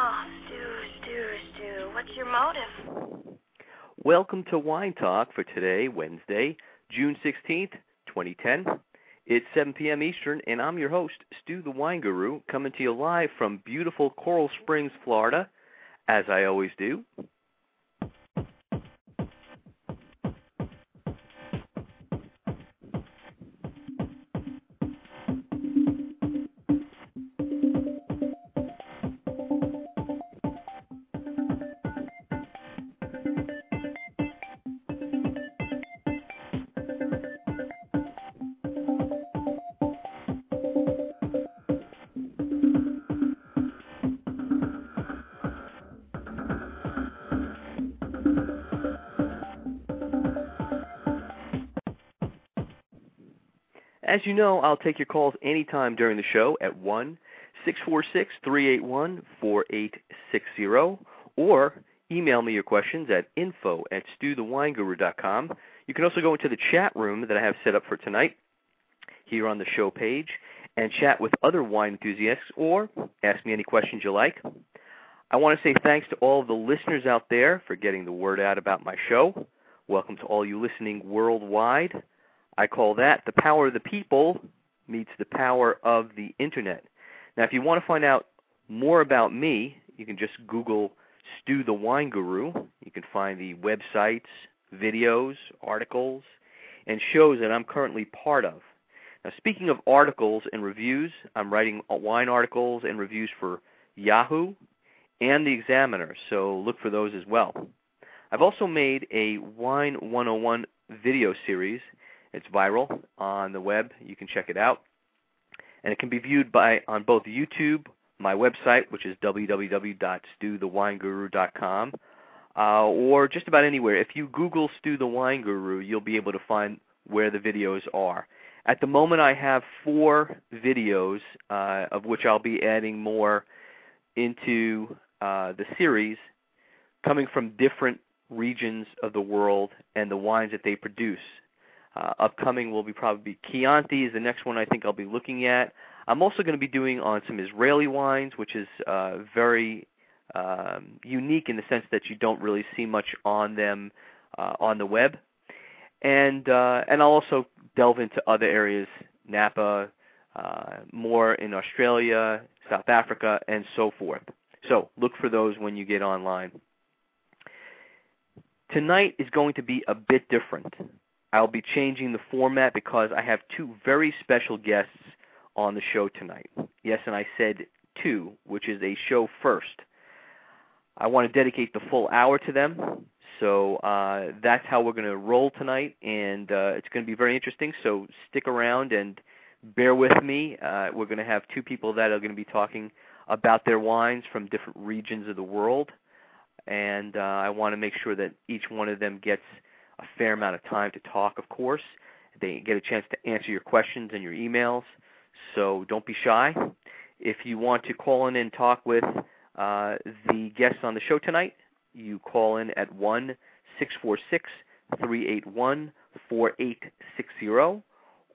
Oh, Stu, what's your motive? Welcome to Wine Talk for today, Wednesday, June 16th, 2010. It's 7 p.m. Eastern, and I'm your host, Stu the Wine Guru, coming to you live from beautiful Coral Springs, Florida, as I always do. As you know, I'll take your calls anytime during the show at 1-646-381-4860 or email me your questions at info@stewthewineguru.com. You can also go into the chat room that I have set up for tonight here on the show page and chat with other wine enthusiasts or ask me any questions you like. I want to say thanks to all of the listeners out there for getting the word out about my show. Welcome to all you listening worldwide. I call that the power of the people meets the power of the Internet. Now, if you want to find out more about me, you can just Google Stu the Wine Guru. You can find the websites, videos, articles, and shows that I'm currently part of. Now, speaking of articles and reviews, I'm writing wine articles and reviews for Yahoo! And The Examiner, so look for those as well. I've also made a Wine 101 video series. It's viral on the web. You can check it out. And it can be viewed on both YouTube, my website, which is www.stewthewineguru.com, or just about anywhere. If you Google Stu the Wine Guru, you'll be able to find where the videos are. At the moment, I have 4 videos, of which I'll be adding more into the series, coming from different regions of the world and the wines that they produce. Upcoming will be probably Chianti is the next one I think I'll be looking at. I'm also going to be doing on some Israeli wines, which is very unique in the sense that you don't really see much on them on the web. And I'll also delve into other areas, Napa, more in Australia, South Africa, and so forth. So look for those when you get online. Tonight is going to be a bit different. I'll be changing the format because I have 2 very special guests on the show tonight. Yes, and I said 2, which is a show first. I want to dedicate the full hour to them, so that's how we're going to roll tonight, and it's going to be very interesting, so stick around and bear with me. We're going to have 2 people that are going to be talking about their wines from different regions of the world, and I want to make sure that each one of them gets a fair amount of time to talk, of course. They get a chance to answer your questions and your emails, so don't be shy. If you want to call in and talk with the guests on the show tonight, you call in at 1-646-381-4860,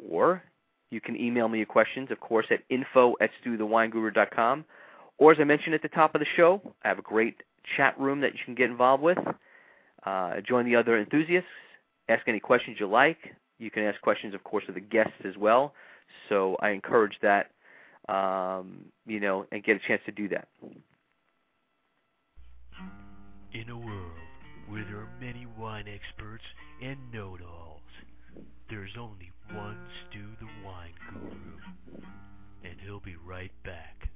or you can email me your questions, of course, at info@stewthewineguru.com. Or as I mentioned at the top of the show, I have a great chat room that you can get involved with. Join the other enthusiasts. Ask any questions you like. You can ask questions, of course, of the guests as well. So I encourage that, and get a chance to do that. In a world where there are many wine experts and know-it-alls, there's only one Stu the Wine Guru, and he'll be right back.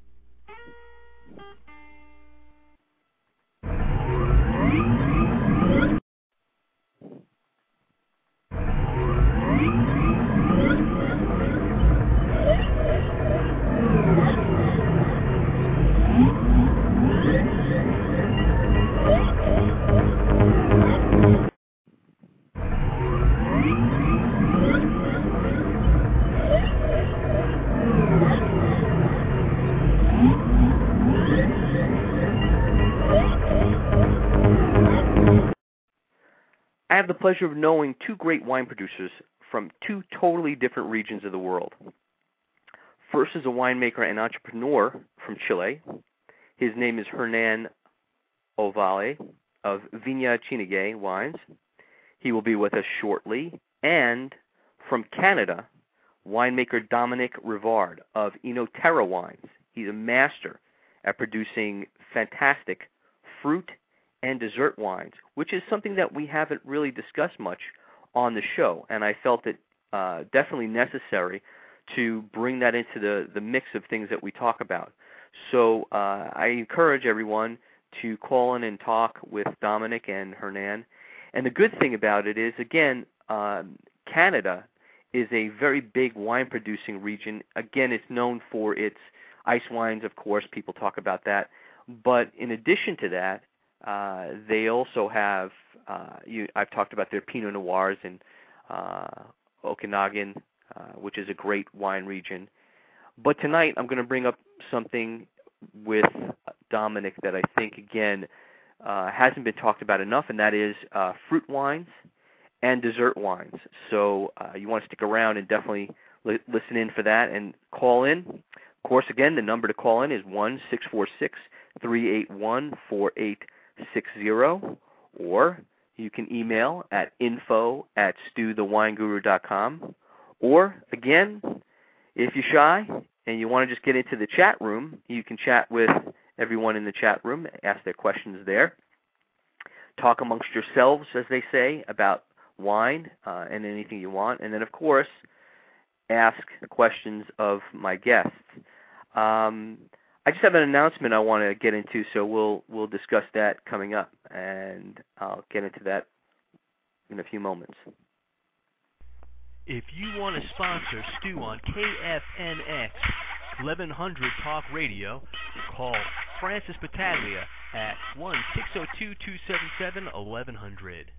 I have the pleasure of knowing two great wine producers from two totally different regions of the world. First is a winemaker and entrepreneur from Chile. His name is Hernan Ovalle of Viña Chinigüe Wines. He will be with us shortly. And from Canada, winemaker Dominic Rivard of Oeno Terra Wines. He's a master at producing fantastic fruit and dessert wines, which is something that we haven't really discussed much on the show, and I felt it definitely necessary to bring that into the mix of things that we talk about. So I encourage everyone to call in and talk with Dominic and Hernan. And the good thing about it is, again, Canada is a very big wine-producing region. Again, it's known for its ice wines, of course. People talk about that. But in addition to that, they also have, I've talked about their Pinot Noirs in Okanagan, which is a great wine region. But tonight I'm going to bring up something with Dominic that I think, again, hasn't been talked about enough, and that is fruit wines and dessert wines. So you want to stick around and definitely listen in for that and call in. Of course, again, the number to call in is 1-646-381-4860. Or you can email at info@stewthewineguru.com. Or, again, if you're shy and you want to just get into the chat room, you can chat with everyone in the chat room, ask their questions there. Talk amongst yourselves, as they say, about wine and anything you want. And then, of course, ask questions of my guests. I just have an announcement I want to get into, so we'll discuss that coming up, and I'll get into that in a few moments. If you want to sponsor Stu on KFNX 1100 Talk Radio, call Francis Battaglia at 1-602-277-1100.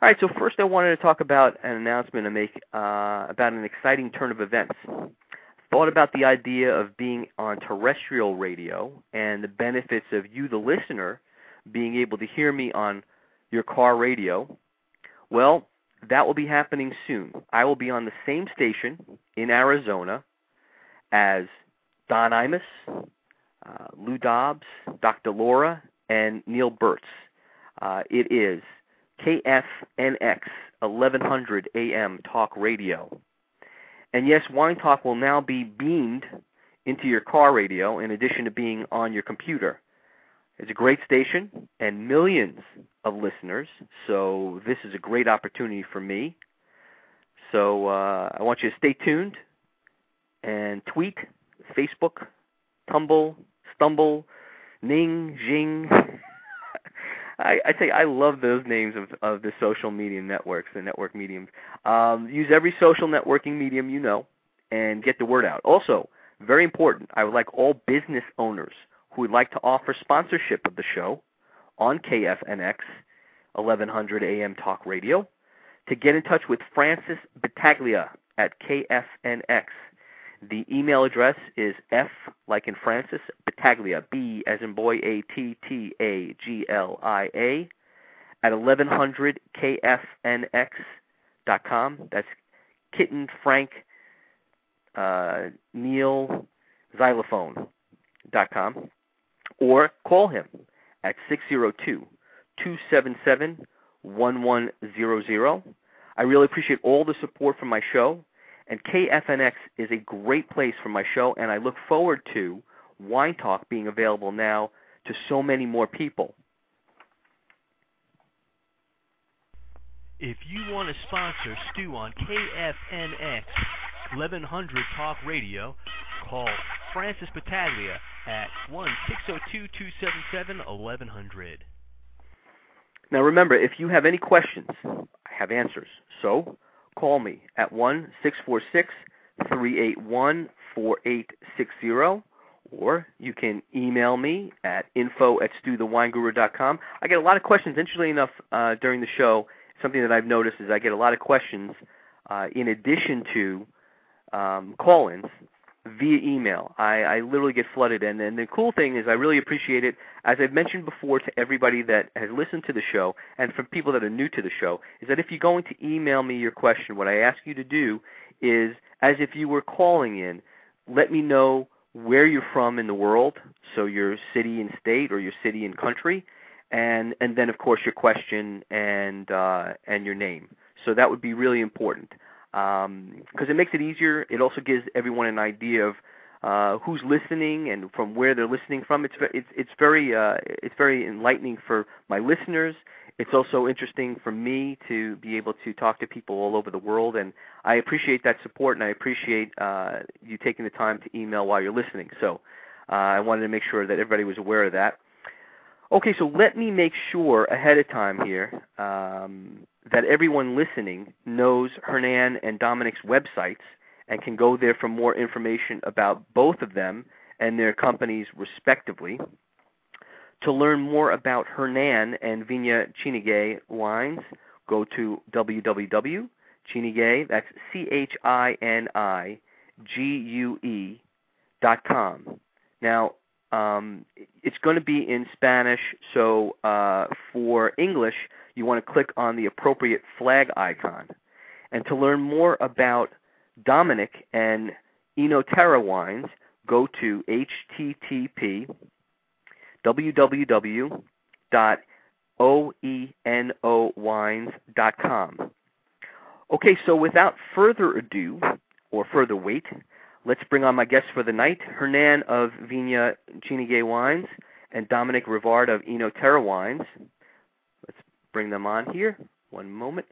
All right, so first I wanted to talk about an announcement to make about an exciting turn of events. Thought about the idea of being on terrestrial radio and the benefits of you, the listener, being able to hear me on your car radio. Well, that will be happening soon. I will be on the same station in Arizona as Don Imus, Lou Dobbs, Dr. Laura, and Neil Burtz. It is KFNX 1100 AM Talk Radio. And yes, Wine Talk will now be beamed into your car radio in addition to being on your computer. It's a great station and millions of listeners, so this is a great opportunity for me. So I want you to stay tuned and tweet, Facebook, Tumble, Stumble, Ning, Jing. I tell you, I love those names of the social media networks, the network mediums. Use every social networking medium you know and get the word out. Also, very important, I would like all business owners who would like to offer sponsorship of the show on KFNX 1100 AM Talk Radio to get in touch with Francis Battaglia at KFNX. The email address is F, like in Francis, Battaglia, B as in boy, A-T-T-A-G-L-I-A, at 1100KFNX.com. That's Kitten, Frank, Neil, Xylophone.com. Or call him at 602-277-1100. I really appreciate all the support from my show. And KFNX is a great place for my show, and I look forward to Wine Talk being available now to so many more people. If you want to sponsor Stu on KFNX 1100 Talk Radio, call Francis Battaglia at 1-602-277-1100. Now remember, if you have any questions, I have answers, so call me at 1-646-381-4860, or you can email me at info@stewthewineguru.com. I get a lot of questions. Interestingly enough, during the show, something that I've noticed is I get a lot of questions in addition to call-ins via email. I literally get flooded. And the cool thing is I really appreciate it, as I've mentioned before to everybody that has listened to the show and from people that are new to the show, is that if you're going to email me your question, what I ask you to do is, as if you were calling in, let me know where you're from in the world, so your city and state or your city and country, and then, of course, your question and your name. So that would be really important because it makes it easier. It also gives everyone an idea of who's listening and from where they're listening from. It's very enlightening for my listeners. It's also interesting for me to be able to talk to people all over the world, and I appreciate that support, and I appreciate you taking the time to email while you're listening. So I wanted to make sure that everybody was aware of that. Okay, so let me make sure ahead of time here that everyone listening knows Hernan and Dominic's websites and can go there for more information about both of them and their companies respectively. To learn more about Hernan and Viña Chinigüe wines, go to www.chinigüe, that's CHINIGUE.com. Now, it's going to be in Spanish, so for English, you want to click on the appropriate flag icon. And to learn more about Dominic and Oeno Terra Wines, go to http://www.oenowines.com. Okay, so without further ado or further wait, let's bring on my guests for the night, Hernan of Viña Chinigüe Wines and Dominic Rivard of Oeno Terra Wines. Let's bring them on here. One moment.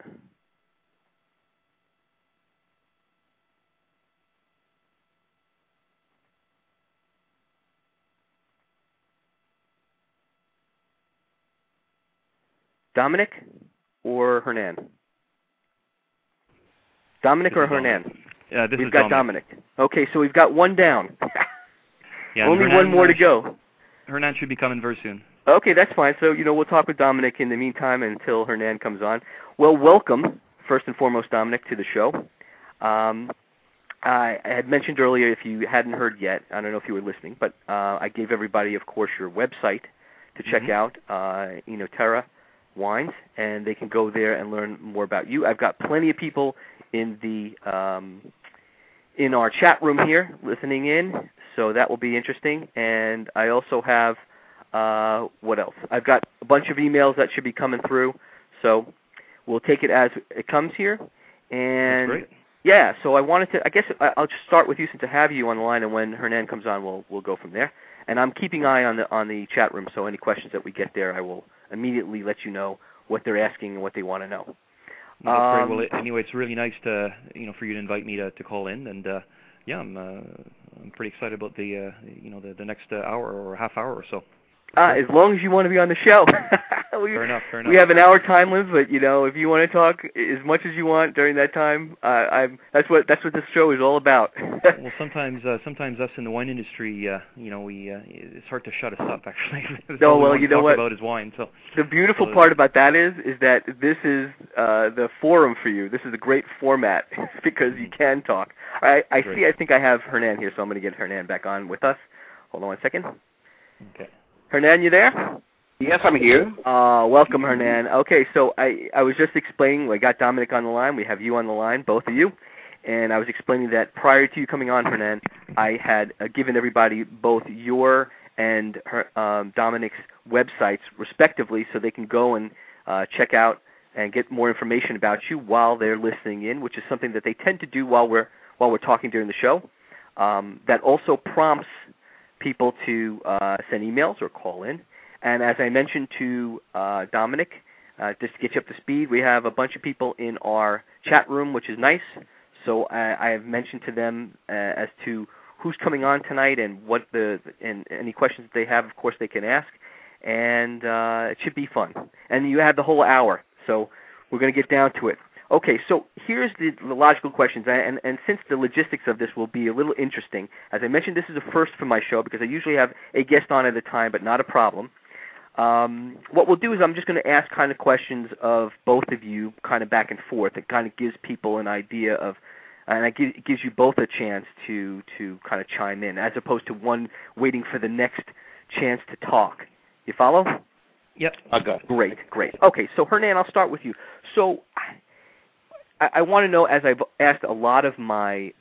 Dominic or Hernan? Dominic or Hernan? Yeah, this is Dominic. We've got Dominic. Okay, so we've got one down. Yeah, only one more to go. Hernan should be coming very soon. Okay, that's fine. So, we'll talk with Dominic in the meantime until Hernan comes on. Well, welcome, first and foremost, Dominic, to the show. I had mentioned earlier, if you hadn't heard yet, I don't know if you were listening, but I gave everybody, of course, your website to check out, Oeno Terra Wines, and they can go there and learn more about you. I've got plenty of people in the in our chat room here listening in, so that will be interesting. And I also have what else? I've got a bunch of emails that should be coming through, so we'll take it as it comes here. And that's great. Yeah, so I wanted to. I guess I'll just start with you since I have you on the line, and when Hernan comes on, we'll go from there. And I'm keeping an eye on the chat room, so any questions that we get there, I will immediately let you know what they're asking and what they want to know. No, that's great. Well, anyway, it's really nice to for you to invite me to call in, and I'm pretty excited about the the next hour or half hour or so. As long as you want to be on the show. Fair enough. We have an hour time limit, but if you want to talk as much as you want during that time, that's what this show is all about. Well, sometimes us in the wine industry, we it's hard to shut us up actually. No, well, you know what? About is wine. So the beautiful part about that is that this is the forum for you. This is a great format because you can talk. I think I have Hernan here, so I'm going to get Hernan back on with us. Hold on one second. Okay. Hernan, you there? Yes, I'm here. Welcome, Hernan. Okay, so I was just explaining, I got Dominic on the line, we have you on the line, both of you, and I was explaining that prior to you coming on, Hernan, I had given everybody both your and Dominic's websites, respectively, so they can go and check out and get more information about you while they're listening in, which is something that they tend to do while we're talking during the show. That also prompts people to send emails or call in. And as I mentioned to Dominic, just to get you up to speed, we have a bunch of people in our chat room, which is nice. So I have mentioned to them as to who's coming on tonight and what and any questions that they have, of course, they can ask. And it should be fun. And you have the whole hour, so we're going to get down to it. Okay, so here's the logical questions, and since the logistics of this will be a little interesting, as I mentioned, this is a first for my show because I usually have a guest on at a time, but not a problem. What we'll do is I'm just going to ask kind of questions of both of you, kind of back and forth. It kind of gives people an idea of and it gives you both a chance to kind of chime in, as opposed to one waiting for the next chance to talk. You follow? Yep. Okay. Great. Okay, so Hernan, I'll start with you. So I want to know, as I've asked a lot of my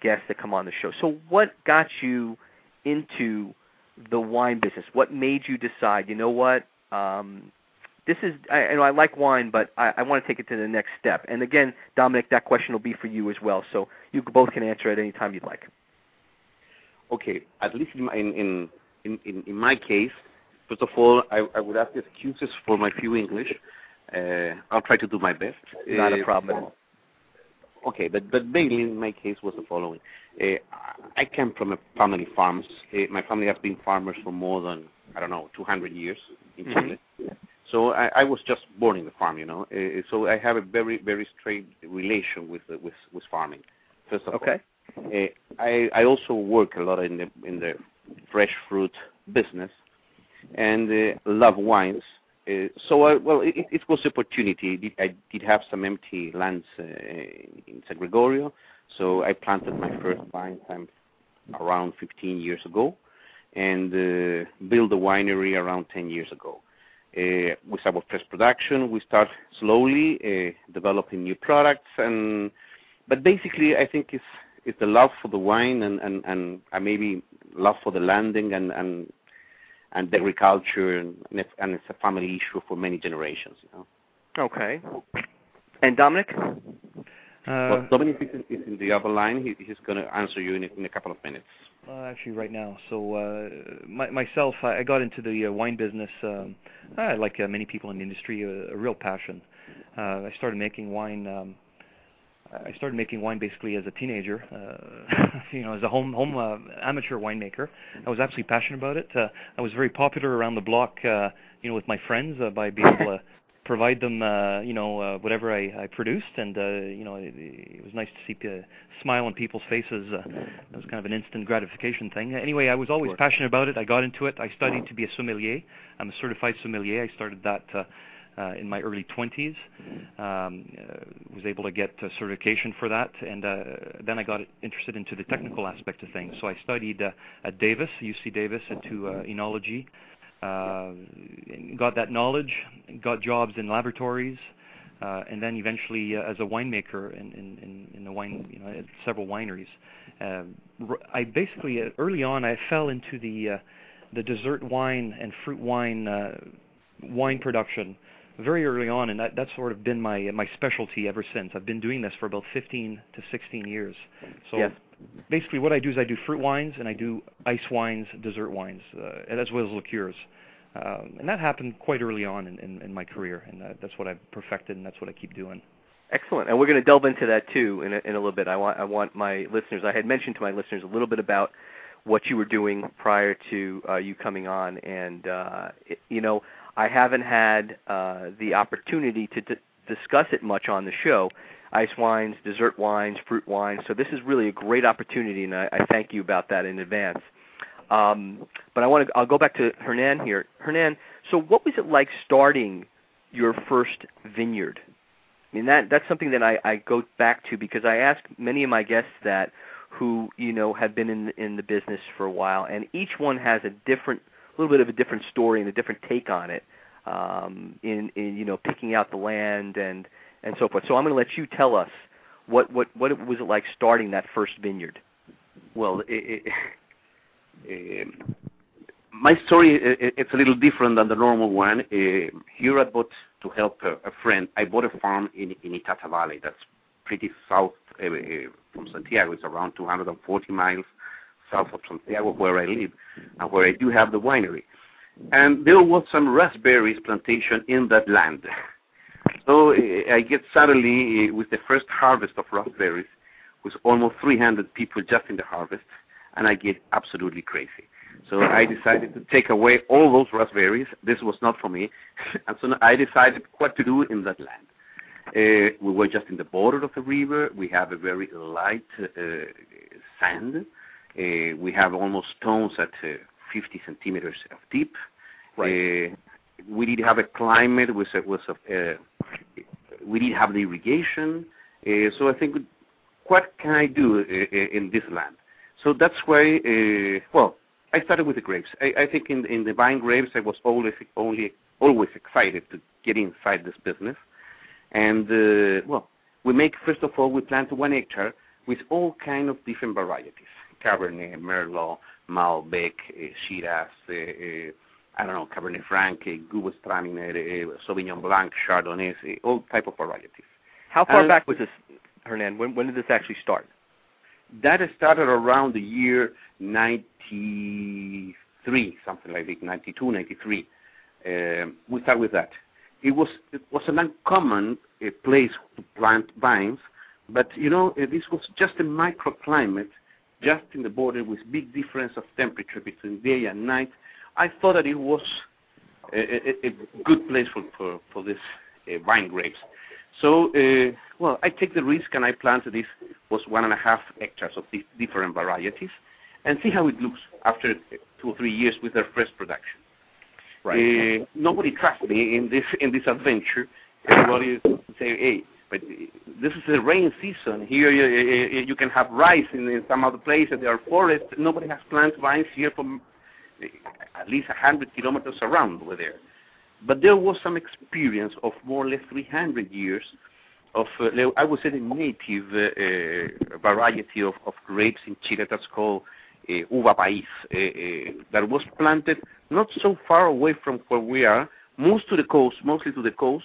guests that come on the show, so what got you into the wine business? What made you decide, you know what, I like wine, but I want to take it to the next step? And again, Dominic, that question will be for you as well, so you both can answer at any time you'd like. Okay, at least in my case, first of all, I would ask excuses for my few English. I'll try to do my best. Not a problem at all. Okay, but mainly in my case was the following. I came from a family farms. My family has been farmers for more than, 200 years in Chile. Mm-hmm. So I was just born in the farm, so I have a very, very straight relation with farming, first of all. Okay. I also work a lot in the fresh fruit business and love wines. It was an opportunity. I did have some empty lands in San Gregorio, so I planted my first vine around 15 years ago and built a winery around 10 years ago. With our fresh production, we start slowly developing new products, but basically I think it's the love for the wine and maybe love for the landing and agriculture, and it's a family issue for many generations. Okay. And Dominic? Dominic is in the other line. He's going to answer you in a couple of minutes. Actually, right now. So myself, I got into the wine business, like many people in the industry, a real passion. I started making wine. I started making wine basically as a teenager, as a home amateur winemaker. I was absolutely passionate about it. I was very popular around the block, with my friends by being able to provide them, whatever I produced, and it was nice to see a smile on people's faces. That was kind of an instant gratification thing. Anyway, I was always passionate about it. I got into it. I studied to be a sommelier. I'm a certified sommelier. I started that. In my early 20s, was able to get certification for that, and then I got interested into the technical aspect of things. So I studied at Davis, UC Davis, into Enology, got that knowledge, got jobs in laboratories, and then eventually as a winemaker in the wine, at several wineries. I basically early on I fell into the dessert wine and fruit wine production. Very early on, and that's sort of been my specialty ever since. I've been doing this for about 15 to 16 years. So basically what I do is I do fruit wines, and I do ice wines, dessert wines, as well as liqueurs. And that happened quite early on in my career, and that's what I've perfected, and that's what I keep doing. Excellent. And we're going to delve into that, too, in a little bit. I want my listeners, I had mentioned to my listeners a little bit about what you were doing prior to you coming on, and, I haven't had the opportunity to discuss it much on the show. Ice wines, dessert wines, fruit wines. So this is really a great opportunity, and I thank you about that in advance. But I'll go back to Hernan here. Hernan, so what was it like starting your first vineyard? I mean, that's something that I go back to because I ask many of my guests that who, have been in the business for a while, and each one has a little bit of a different story and a different take on it, in picking out the land and so forth. So I'm going to let you tell us what was it like starting that first vineyard. Well, my story it's a little different than the normal one. Here I bought to help a friend. I bought a farm in Itata Valley. That's pretty south from Santiago. It's around 240 miles. South of Santiago, where I live, and where I do have the winery. And there was some raspberries plantation in that land. So I get suddenly, with the first harvest of raspberries, with almost 300 people just in the harvest, and I get absolutely crazy. So I decided to take away all those raspberries. This was not for me. And so I decided what to do in that land. We were just in the border of the river. We have a very light sand. We have almost stones at 50 centimeters of deep. Right. We did have a climate. We did have the irrigation. So I think what can I do in this land? So that's why, well, I started with the grapes. I think in the vine grapes, I was always excited to get inside this business. And, well, we make, first of all, we plant 1 hectare with all kind of different varieties. Cabernet, Merlot, Malbec, Shiraz, I don't know, Cabernet-Franc, Gewürztraminer, Sauvignon Blanc, Chardonnay, all type of varieties. How far back was this, Hernan? When did this actually start? That started around the year 93, something like that, 92, 93. We start with that. It was an uncommon place to plant vines, but, you know, this was just a microclimate, just in the border with big difference of temperature between day and night. I thought that it was a good place for this vine grapes. So, well, I take the risk and I planted this, was 1.5 hectares of these different varieties, and see how it looks after 2 or 3 years with their first production. Right. Nobody trusts me in this adventure. Everybody say, hey, but this is a rain season. Here you can have rice in some other places. There are forests. Nobody has planted vines here from at least 100 kilometers around over there. But there was some experience of more or less 300 years of, I would say, the native variety of grapes in Chile that's called Uva País, that was planted not so far away from where we are, mostly to the coast,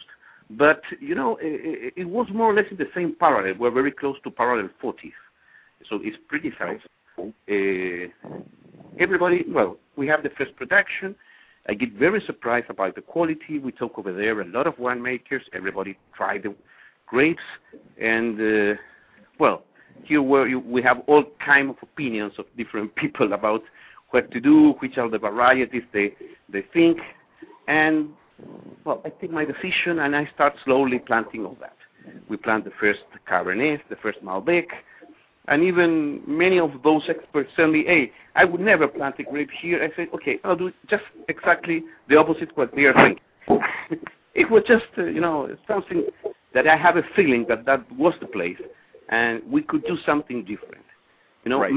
but, you know, it was more or less in the same parallel. We're very close to parallel 40s, so it's pretty fast. Everybody, well, we have the first production. I get very surprised about the quality. We talk over there, a lot of winemakers. Everybody try the grapes. And, well, here we have all kind of opinions of different people about what to do, which are the varieties they think. And, well, I take my decision, and I start slowly planting all that. We plant the first Cabernet, the first Malbec, and even many of those experts tell me, hey, I would never plant a grape here. I said, okay, I'll do just exactly the opposite what they are thinking. It was just, you know, something that I have a feeling that was the place, and we could do something different. You know, right.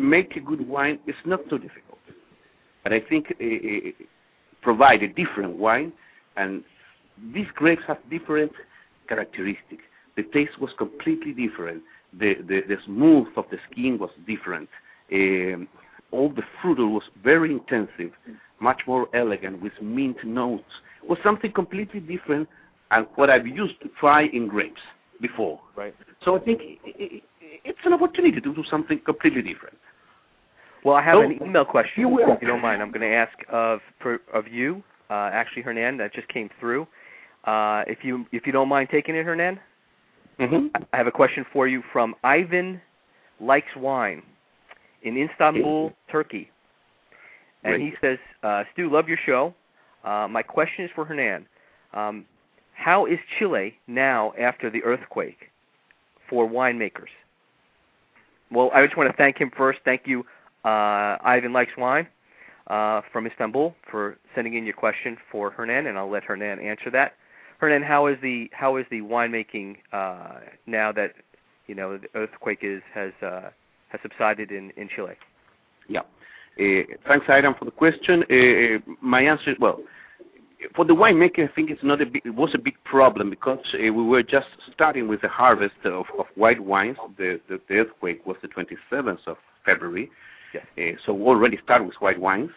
Make a good wine is not so difficult. But I think provide a different wine, and these grapes have different characteristics. The taste was completely different. The smooth of the skin was different. All the fruital was very intensive, much more elegant with mint notes. It was something completely different than what I've used to try in grapes before. Right. So I think it's an opportunity to do something completely different. Well, I have an email question, if you don't mind. I'm going to ask of you, actually, Hernan, that just came through. If you don't mind taking it, Hernan. Mm-hmm. I have a question for you from Ivan Likes Wine in Istanbul, Turkey. And He says, Stu, love your show. My question is for Hernan. How is Chile now after the earthquake for winemakers? Well, I just want to thank him first. Thank you, Ivan Likes Wine from Istanbul, for sending in your question for Hernan, and I'll let Hernan answer that. Hernan, how is the winemaking now that, you know, the earthquake has subsided in Chile? Yeah, thanks, Adam, for the question. My answer is, well, for the winemaking, I think it was a big problem because we were just starting with the harvest of white wines. The earthquake was the 27th of February, yes. So we already started with white wines.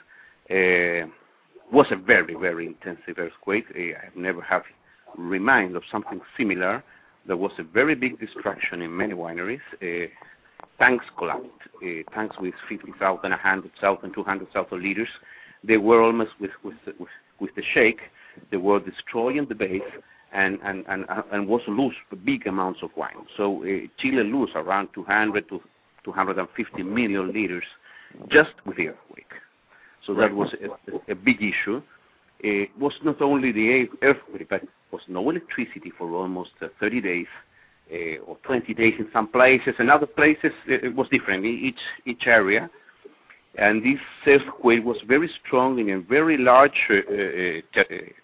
Was a very, very intensive earthquake. I've never had remind of something similar. There was a very big destruction in many wineries. Tanks collapsed. Tanks with 50,000, 100,000, 200,000 liters. They were almost with the shake. They were destroying the base and was loose big amounts of wine. So Chile lost around 200 to 250 million liters just with the earthquake. So that was a big issue. It was not only the earthquake, but was no electricity for almost 30 days or 20 days in some places. In other places, it was different in each area. And this earthquake was very strong in a very large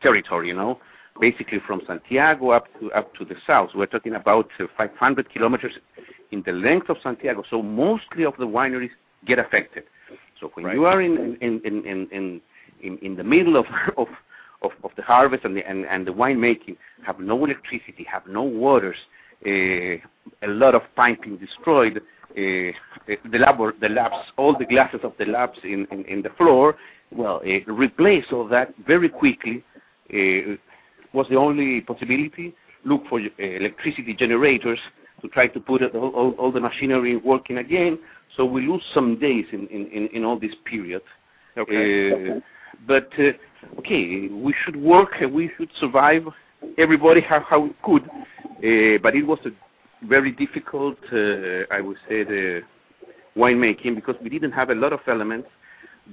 territory, you know, basically from Santiago up to the south. We're talking about 500 kilometers in the length of Santiago. So mostly of the wineries get affected. So when you are in the middle of the harvest and the winemaking, have no electricity, have no waters, a lot of piping destroyed, the labs, all the glasses of the labs in the floor, well, replaced all that very quickly was the only possibility. Look for electricity generators to try to put all the machinery working again. So we lose some days in all this period. Okay. But we should work. We should survive. Everybody how we could. But it was a very difficult, I would say, the winemaking, because we didn't have a lot of elements.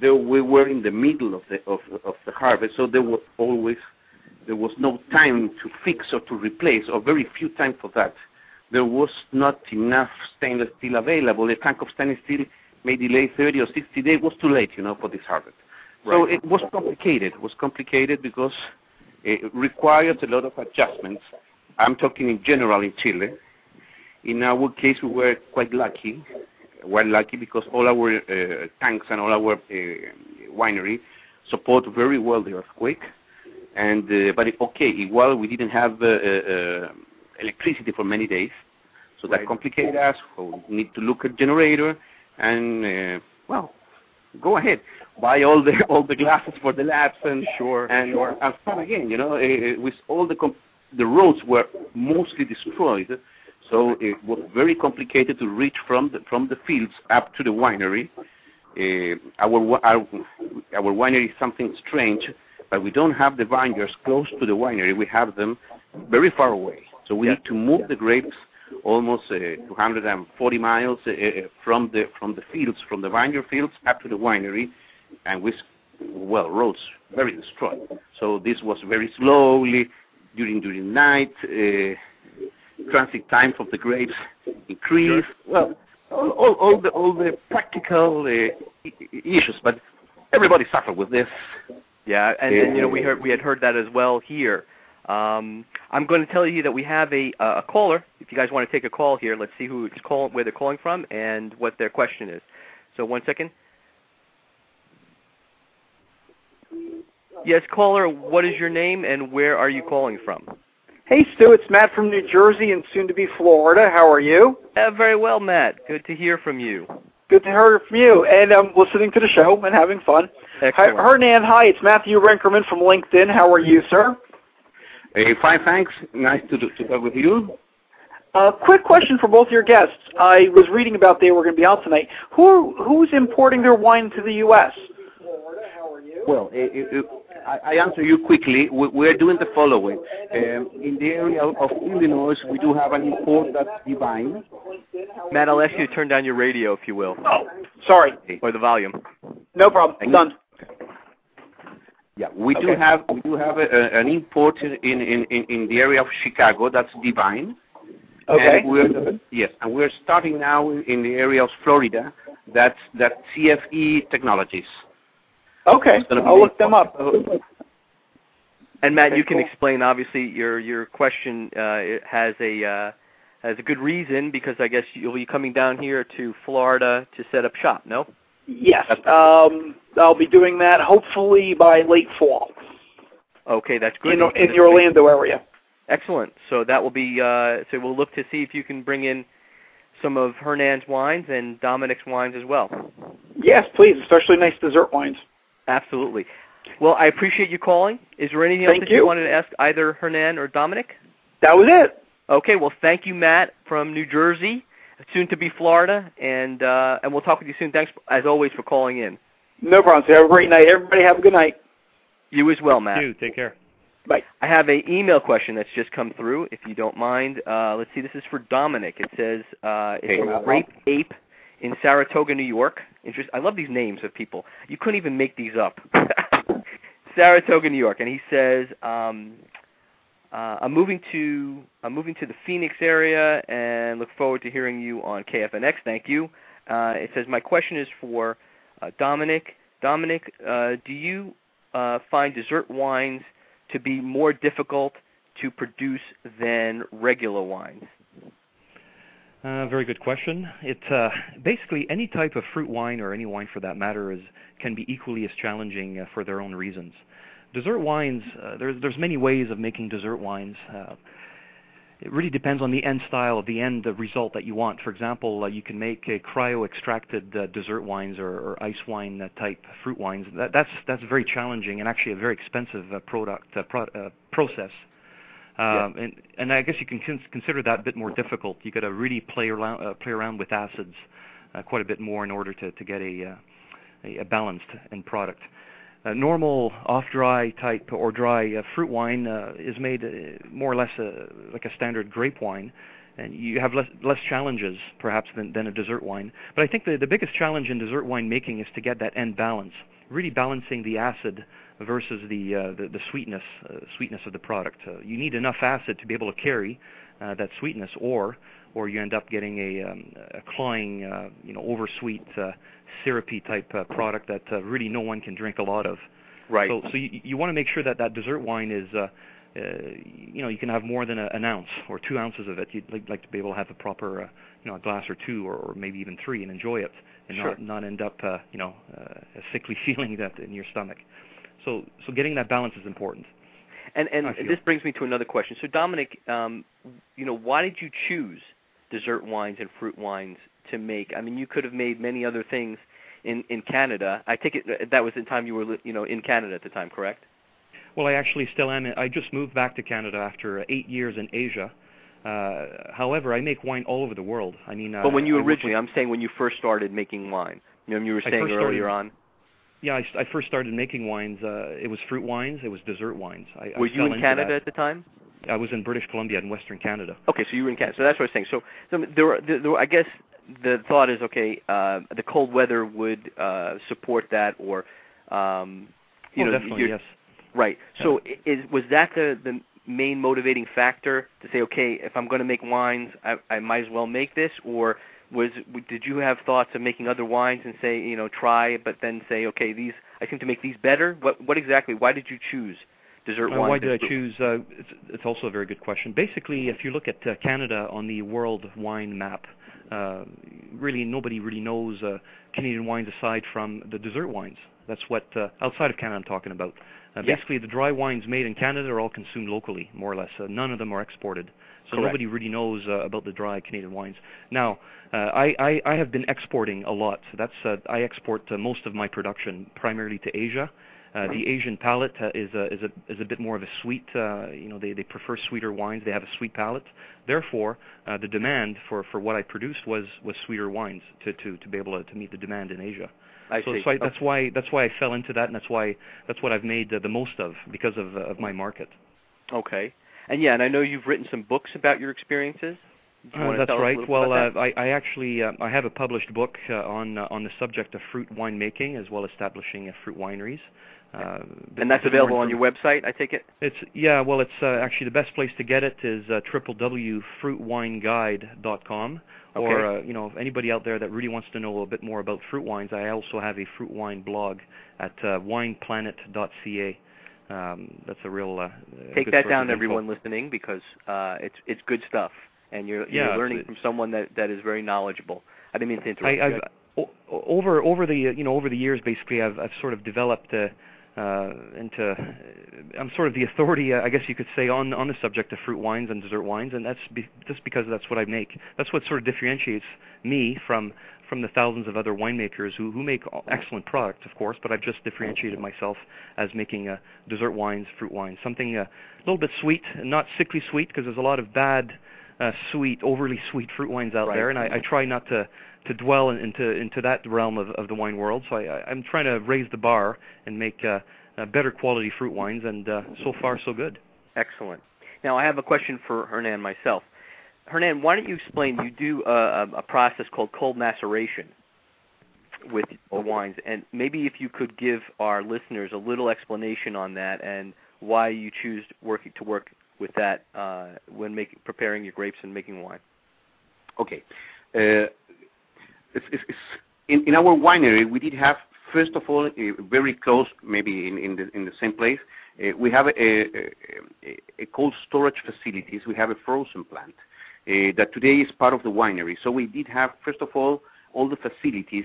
We were in the middle of the harvest, so there was no time to fix or to replace, or very few time for that. There was not enough stainless steel available. A tank of stainless steel may delay 30 or 60 days. It was too late, for this harvest. Right. So it was complicated. It was complicated because it required a lot of adjustments. I'm talking in general in Chile. In our case, we were quite lucky. We're lucky because all our tanks and all our winery support very well the earthquake. And while we didn't have electricity for many days, so that complicated us. We need to look at generator and go ahead, buy all the glasses for the labs and start again. With all the roads were mostly destroyed. So it was very complicated to reach from the fields up to the winery. Our winery is something strange, but we don't have the vineyards close to the winery. We have them very far away. So we need to move the grapes almost 240 miles from the fields, from the vineyard fields up to the winery, and with roads very destroyed. So this was very slowly during night. Transit time of the grapes increased. Well, all the practical issues, but everybody suffered with this. Yeah, and we had heard that as well here. I'm going to tell you that we have a caller. If you guys want to take a call here, let's see where they're calling from, and what their question is. So one second. Yes, caller, what is your name and where are you calling from? Hey, Stu, it's Matt from New Jersey and soon-to-be Florida. How are you? Very well, Matt. Good to hear from you. Good to hear from you, and I'm listening to the show and having fun. Excellent. Hi, it's Matthew Renkerman from LinkedIn. How are you, sir? Hey, fine, thanks. Nice to talk with you. Quick question for both your guests. I was reading about they were going to be out tonight. Who's importing their wine to the U.S.? Florida, how are you? Well, I answer you quickly. We're doing the following. In the area of Illinois, we do have an import that's Divine. Matt, I'll ask you to turn down your radio, if you will. Oh, sorry. Or the volume. No problem. Done. Yeah, we do have an import in the area of Chicago. That's Divine. Okay. And we're starting now in the area of Florida. That's that CFE Technologies. Okay, I'll look them up. And Matt, you can explain. Obviously, your question has a good reason, because I guess you'll be coming down here to Florida to set up shop. No? Yes, I'll be doing that hopefully by late fall. Okay, that's good. In the Orlando area. Excellent. So that will be. So we'll look to see if you can bring in some of Hernan's wines and Dominic's wines as well. Yes, please, especially nice dessert wines. Absolutely. Well, I appreciate you calling. Is there anything else that you wanted to ask either Hernan or Dominic? That was it. Okay, well, thank you, Matt, from New Jersey, soon to be Florida, and we'll talk with you soon. Thanks, as always, for calling in. No problem. Have a great night. Everybody have a good night. You as well, Matt. You too. Take care. Bye. I have an email question that's just come through, if you don't mind. Let's see. This is for Dominic. It says, it's from Grape Ape in Saratoga, New York. I love these names of people. You couldn't even make these up. Saratoga, New York. And he says, I'm moving to the Phoenix area and look forward to hearing you on KFNX. Thank you. It says, my question is for Dominic. Dominic, do you find dessert wines to be more difficult to produce than regular wines? Very good question. It basically any type of fruit wine or any wine for that matter can be equally as challenging for their own reasons. Dessert wines, there's many ways of making dessert wines. It really depends on the end style, the end result that you want. For example, you can make cryo-extracted dessert wines or ice wine type fruit wines. That's very challenging and actually a very expensive process. And I guess you can consider that a bit more difficult. You got to really play around with acids quite a bit more in order to get a balanced end product. Normal off-dry type or dry fruit wine is made more or less like a standard grape wine, and you have less challenges perhaps than a dessert wine. But I think the biggest challenge in dessert wine making is to get that end balance, really balancing the acid versus the sweetness of the product. You need enough acid to be able to carry that sweetness, or you end up getting a cloying, oversweet, syrupy type product that really no one can drink a lot of. Right. So you want to make sure that dessert wine is, you can have more than an ounce or 2 ounces of it. You'd like to be able to have the proper, a glass or two or maybe even three and enjoy it, and sure, not end up, a sickly feeling that in your stomach. So getting that balance is important. And this brings me to another question. So Dominic, why did you choose dessert wines and fruit wines to make? I mean, you could have made many other things in Canada. I take it that was the time you were, in Canada at the time, correct? Well, I actually still am. I just moved back to Canada after 8 years in Asia. However, I make wine all over the world. I mean, but when you I'm saying when you first started making wine. You were saying earlier on. Yeah, I first started making wines. It was fruit wines. It was dessert wines. Were you in Canada at the time? I was in British Columbia in Western Canada. Okay, so you were in Canada. So that's what I was saying. So there I guess the thought is, okay, the cold weather would support that, or definitely, yes. Right. So was that the main motivating factor to say, okay, if I'm going to make wines, I might as well make this, or did you have thoughts of making other wines and say, try, but then say, okay, these I seem to make these better? What exactly? Why did you choose dessert wines? Why did I choose? It's also a very good question. Basically, if you look at Canada on the world wine map, really nobody really knows Canadian wines aside from the dessert wines. That's what outside of Canada I'm talking about. Basically, the dry wines made in Canada are all consumed locally, more or less. None of them are exported. So correct, nobody really knows about the dry Canadian wines. Now, I have been exporting a lot. So that's I export most of my production primarily to Asia. The Asian palate is a bit more of a sweet. They prefer sweeter wines. They have a sweet palate. Therefore, the demand for what I produced was sweeter wines to be able to meet the demand in Asia. So that's why I fell into that, and that's what I've made the most of because of my market. Okay. And I know you've written some books about your experiences. Do you want to tell us a little about that? I actually I have a published book on the subject of fruit winemaking as well as establishing fruit wineries. And that's available on your website, I take it? It's actually the best place to get it is www.fruitwineguide.com. Okay. Or anybody out there that really wants to know a bit more about fruit wines, I also have a fruit wine blog at wineplanet.ca. That's a real take that down, everyone listening, because it's good stuff, and you're learning from someone that is very knowledgeable. I didn't mean to interrupt. Over the years, basically, I've sort of developed into I'm sort of the authority, I guess you could say, on the subject of fruit wines and dessert wines, and that's just because that's what I make. That's what sort of differentiates me from the thousands of other winemakers who make excellent product, of course, but I've just differentiated myself as making dessert wines, fruit wines, something a little bit sweet, not sickly sweet, because there's a lot of bad, overly sweet fruit wines out there, and I try not to dwell into that realm of the wine world, so I'm trying to raise the bar and make better quality fruit wines, and so far, so good. Excellent. Now, I have a question for Hernan myself. Hernan, why don't you explain, you do a process called cold maceration with the wines, and maybe if you could give our listeners a little explanation on that and why you choose to work with that when preparing your grapes and making wine. Okay. In our winery, we did have First of all, very close, maybe in the same place, we have a cold storage facilities. We have a frozen plant that today is part of the winery. So we did have, first of all the facilities,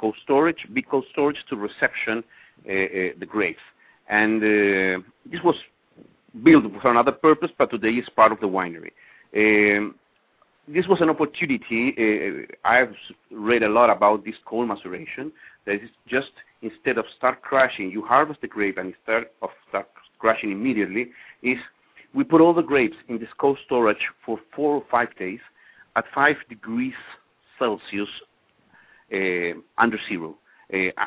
cold storage, big cold storage to reception the grapes. And this was built for another purpose, but today is part of the winery. This was an opportunity. I've read a lot about this cold maceration. That is just instead of start crushing, you harvest the grape and instead of start crushing immediately, is we put all the grapes in this cold storage for 4 or 5 days at 5 degrees Celsius under zero.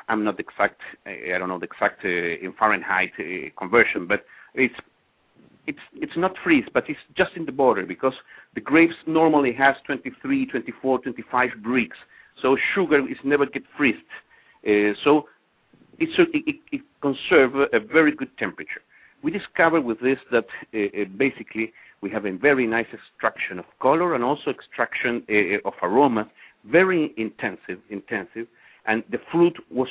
I'm not exact. I don't know the exact in Fahrenheit conversion, but it's not freeze, but it's just in the border because the grapes normally has 23, 24, 25 bricks. So sugar is never get freezed. So it conserves a very good temperature. We discovered with this that basically we have a very nice extraction of color and also extraction of aroma, very intensive. And the fruit was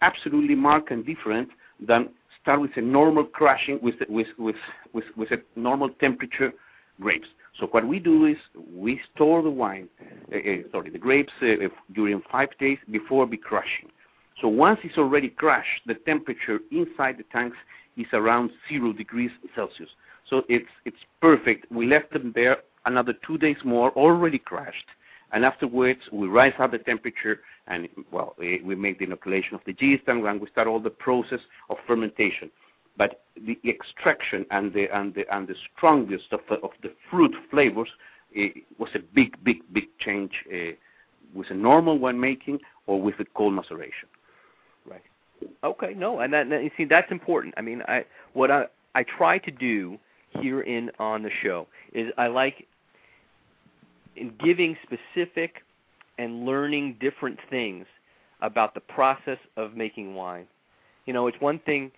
absolutely marked and different than start with a normal crushing with a normal temperature grapes. So what we do is we store the grapes during 5 days before the crushing. So once it's already crushed, the temperature inside the tanks is around 0 degrees Celsius. So it's perfect. We left them there another 2 days more, already crushed. And afterwards, we rise up the temperature, and, well, we make the inoculation of the yeast, and we start all the process of fermentation. But the extraction and the strongest of the fruit flavors was a big change with a normal winemaking or with a cold maceration. Right. Okay. No, and you see, that's important. I mean, what I try to do here on the show is I like. In giving specific and learning different things about the process of making wine. You know, it's one thing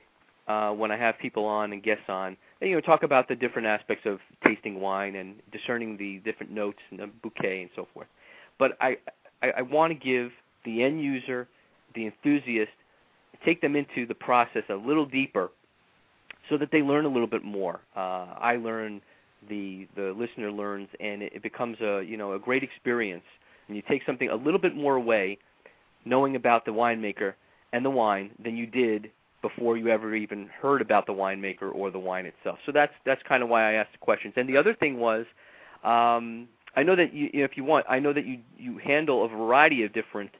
when I have people on and guests on, they, you know, talk about the different aspects of tasting wine and discerning the different notes and the bouquet and so forth. But I want to give the end user, the enthusiast, take them into the process a little deeper so that they learn a little bit more. I learn, the listener learns, and it becomes a great experience. And you take something a little bit more away, knowing about the winemaker and the wine than you did before you ever even heard about the winemaker or the wine itself. So that's kind of why I asked the questions. And the other thing was, I know that you, if you want, I know that you handle a variety of different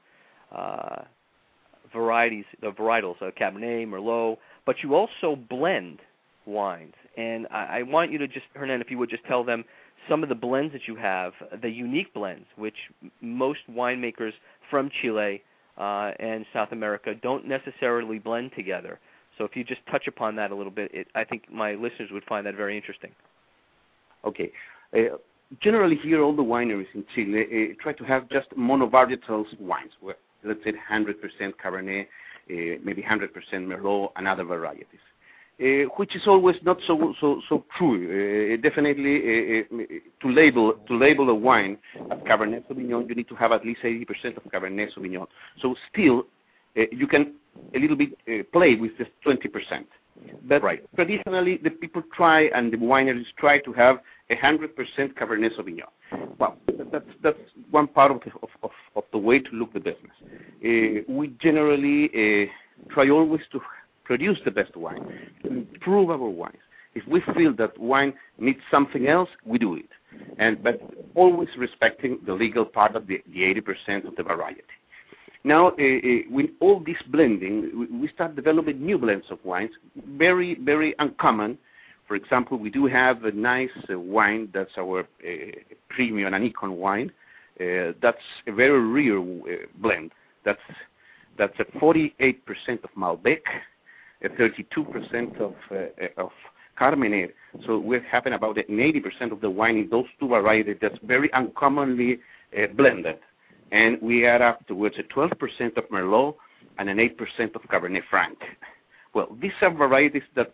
varieties of varietals, Cabernet, Merlot, but you also blend wines. And I want you to just, Hernan, if you would just tell them some of the blends that you have, the unique blends, which most winemakers from Chile and South America don't necessarily blend together. So if you just touch upon that a little bit, I think my listeners would find that very interesting. Okay. Generally here, all the wineries in Chile try to have just monovarietal wines, where, let's say 100% Cabernet, maybe 100% Merlot, and other varieties. Which is always not so true. Definitely, to label a wine as Cabernet Sauvignon, you need to have at least 80% of Cabernet Sauvignon. So still, you can a little bit play with just 20%. But right. Traditionally, the people try and the wineries try to have 100% Cabernet Sauvignon. Well, that's one part of the way to look at the business. We generally try always to produce the best wine, improve our wines. If we feel that wine needs something else, we do it, but always respecting the legal part of the 80% of the variety. Now, with all this blending, we start developing new blends of wines, very, very uncommon. For example, we do have a nice wine that's our premium and icon wine. That's a very rare blend. That's a 48% of Malbec, 32% of Carmenere. So we're having about 80% of the wine in those two varieties that's very uncommonly blended. And we add afterwards a 12% of Merlot and an 8% of Cabernet-Franc. Well, these are varieties that's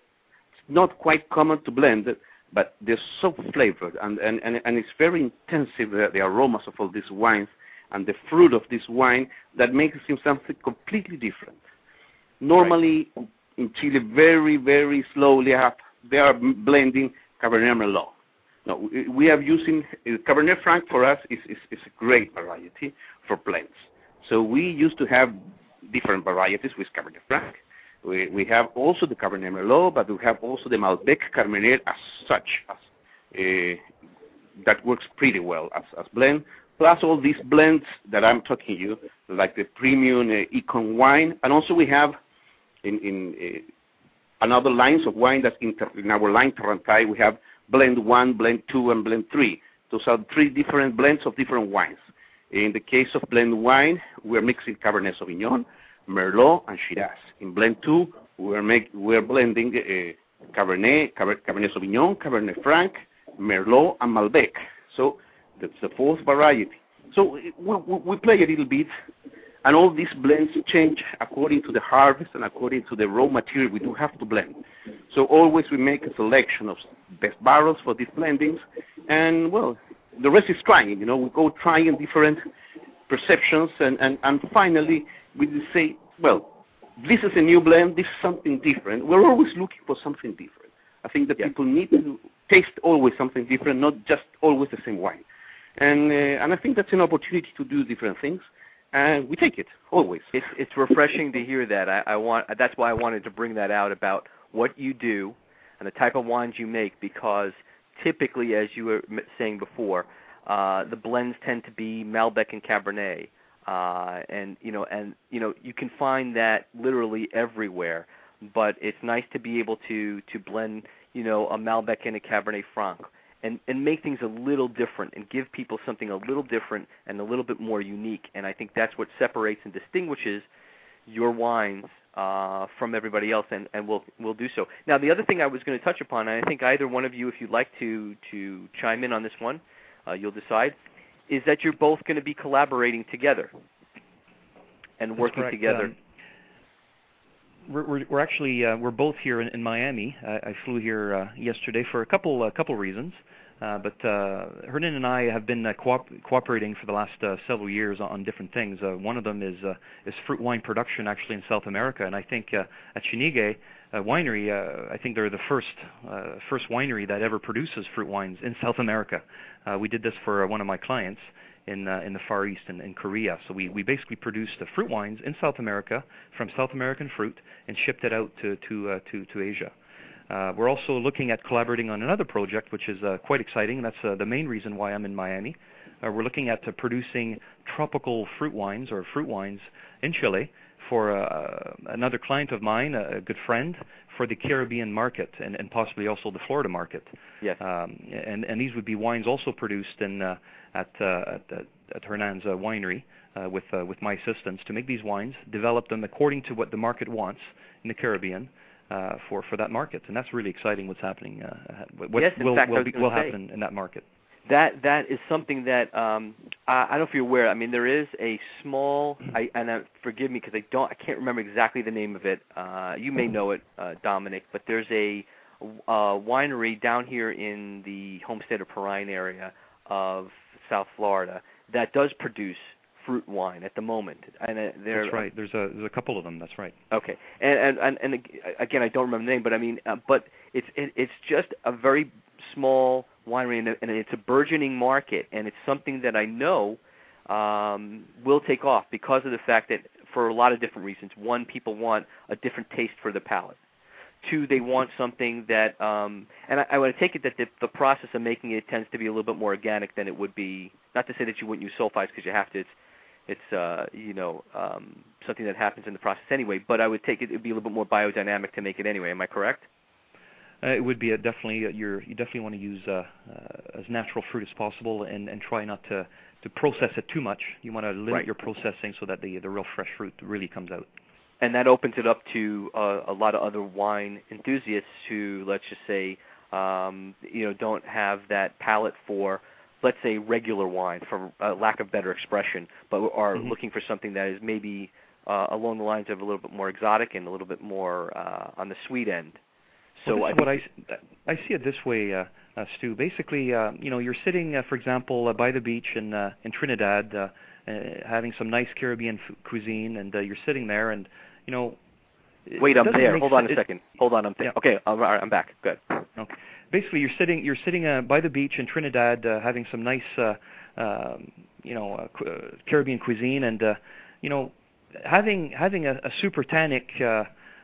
not quite common to blend, but they're so flavored, and it's very intensive, the aromas of all these wines, and the fruit of this wine that makes him something completely different. Normally, right. In Chile, very, very slowly, they are blending Cabernet Merlot. No, we are using Cabernet-Franc. For us is a great variety for blends. So we used to have different varieties with Cabernet-Franc. We have also the Cabernet Merlot, but we have also the Malbec Carmenere as such, that works pretty well as blend. Plus all these blends that I'm talking to you, like the premium Econ wine, and also we have in another lines of wine that's in our line Tarantai. We have blend 1, blend 2, and blend 3. Those are 3 different blends of different wines. In the case of blend wine, we're mixing Cabernet Sauvignon, Merlot, and Shiraz. In blend 2, we're blending Cabernet Sauvignon, Cabernet Franc, Merlot, and Malbec. So that's the 4th variety. So we play a little bit, and all these blends change according to the harvest and according to the raw material we do have to blend. So always we make a selection of best barrels for these blendings, and, well, the rest is trying. You know, we go trying different perceptions, and finally we say, well, this is a new blend, this is something different. We're always looking for something different. I think that people need to taste always something different, not just always the same wine. And I think that's an opportunity to do different things, and we take it, always. It's refreshing to hear that. That's why I wanted to bring that out about what you do and the type of wines you make, because typically, as you were saying before, the blends tend to be Malbec and Cabernet. And you can find that literally everywhere, but it's nice to be able to blend, you know, a Malbec and a Cabernet Franc and make things a little different and give people something a little different and a little bit more unique. And I think that's what separates and distinguishes your wines from everybody else, and we'll do so. Now, the other thing I was going to touch upon, and I think either one of you, if you'd like to chime in on this one, you'll decide, is that you're both going to be collaborating together and That's working correct. Together. We're actually we're both here in Miami. I flew here yesterday for a couple reasons, but Hernan and I have been cooperating for the last several years on different things. One of them is fruit wine production, actually, in South America, and I think at Chinigüe winery, I think they're the first winery that ever produces fruit wines in South America. We did this for one of my clients in the Far East in Korea. So we basically produced the fruit wines in South America from South American fruit and shipped it out to Asia. We're also looking at collaborating on another project, which is quite exciting. That's the main reason why I'm in Miami. We're looking at producing tropical fruit wines in Chile for another client of mine, a good friend, for the Caribbean market and possibly also the Florida market. Yes. And these would be wines also produced at Hernan's winery with my assistance to make these wines, develop them according to what the market wants in the Caribbean for that market. And that's really exciting what's happening, will happen in that market. That is something that I don't know if you're aware. I mean, there is a small, forgive me because I can't remember exactly the name of it. You may know it, Dominic, but there's a winery down here in the Homestead of Perrine area of South Florida that does produce fruit wine at the moment. And that's right. There's a couple of them. That's right. Okay. And again, I don't remember the name, but I mean, but it's just a very small winery, and it's a burgeoning market, and it's something that I know will take off because of the fact that, for a lot of different reasons. One, people want a different taste for the palate. Two, they want something that, and I would take it that the process of making it tends to be a little bit more organic than it would be. Not to say that you wouldn't use sulfites because you have to. It's something that happens in the process anyway. But I would take it would be a little bit more biodynamic to make it anyway. Am I correct? It would be you definitely want to use as natural fruit as possible and try not to process it too much. You want to limit your processing so that the real fresh fruit really comes out. And that opens it up to a lot of other wine enthusiasts who, let's just say, don't have that palate for, let's say, regular wine, for lack of better expression, but are looking for something that is maybe along the lines of a little bit more exotic and a little bit more on the sweet end. So I see it this way, Stu. Basically, you're sitting, for example, by the beach in Trinidad having some nice Caribbean cuisine, and you're sitting there, and you know. Wait, I'm there. Hold on a second. Hold on, I'm there. Yeah. Okay, all right, I'm back. Good. Okay. Basically, you're sitting by the beach in Trinidad, having some nice, Caribbean cuisine, and you know, having a super tannic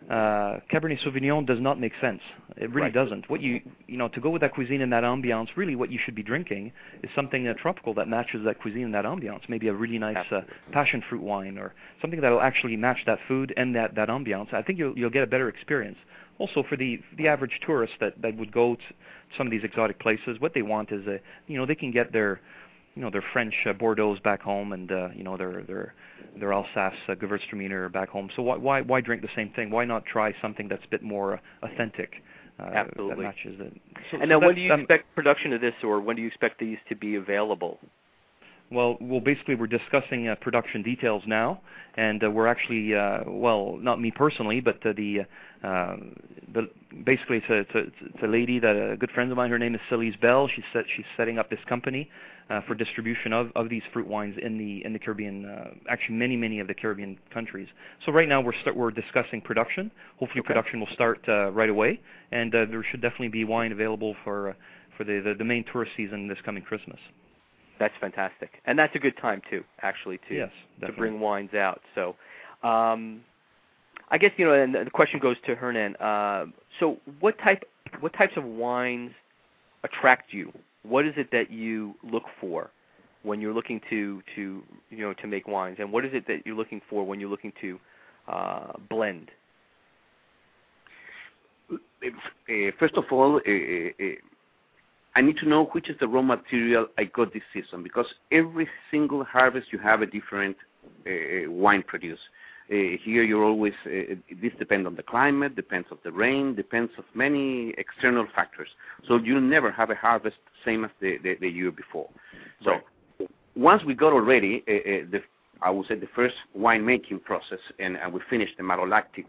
Cabernet Sauvignon does not make sense. It really doesn't. What you know to go with that cuisine and that ambiance, really what you should be drinking is something tropical that matches that cuisine and that ambiance. Maybe a really nice passion fruit wine or something that will actually match that food and that ambiance. I think you'll get a better experience. Also, for the average tourist that would go to some of these exotic places, what they want is they can get their French Bordeaux back home, and their Alsace Gewürztraminer back home. So why drink the same thing? Why not try something that's a bit more authentic? Absolutely. That matches it. And now, when do you expect production of this, or when do you expect these to be available? Well, basically, we're discussing production details now, and we're actually, not me personally, but basically, it's a lady that a good friend of mine. Her name is Celise Bell. She's setting up this company for distribution of these fruit wines in the Caribbean, actually many of the Caribbean countries. So right now we're discussing production. Hopefully, production will start right away, and there should definitely be wine available for the main tourist season this coming Christmas. That's fantastic, and that's a good time too, actually, to bring wines out. So, I guess and the question goes to Hernan. So, what types of wines attract you? What is it that you look for when you're looking to make wines, and what is it that you're looking for when you're looking to blend? First of all. I need to know which is the raw material I got this season, because every single harvest you have a different wine produce. Here you're always, this depends on the climate, depends on the rain, depends on many external factors. So you never have a harvest same as the year before. So once we got already, I would say the first winemaking process, and we finished the malolactic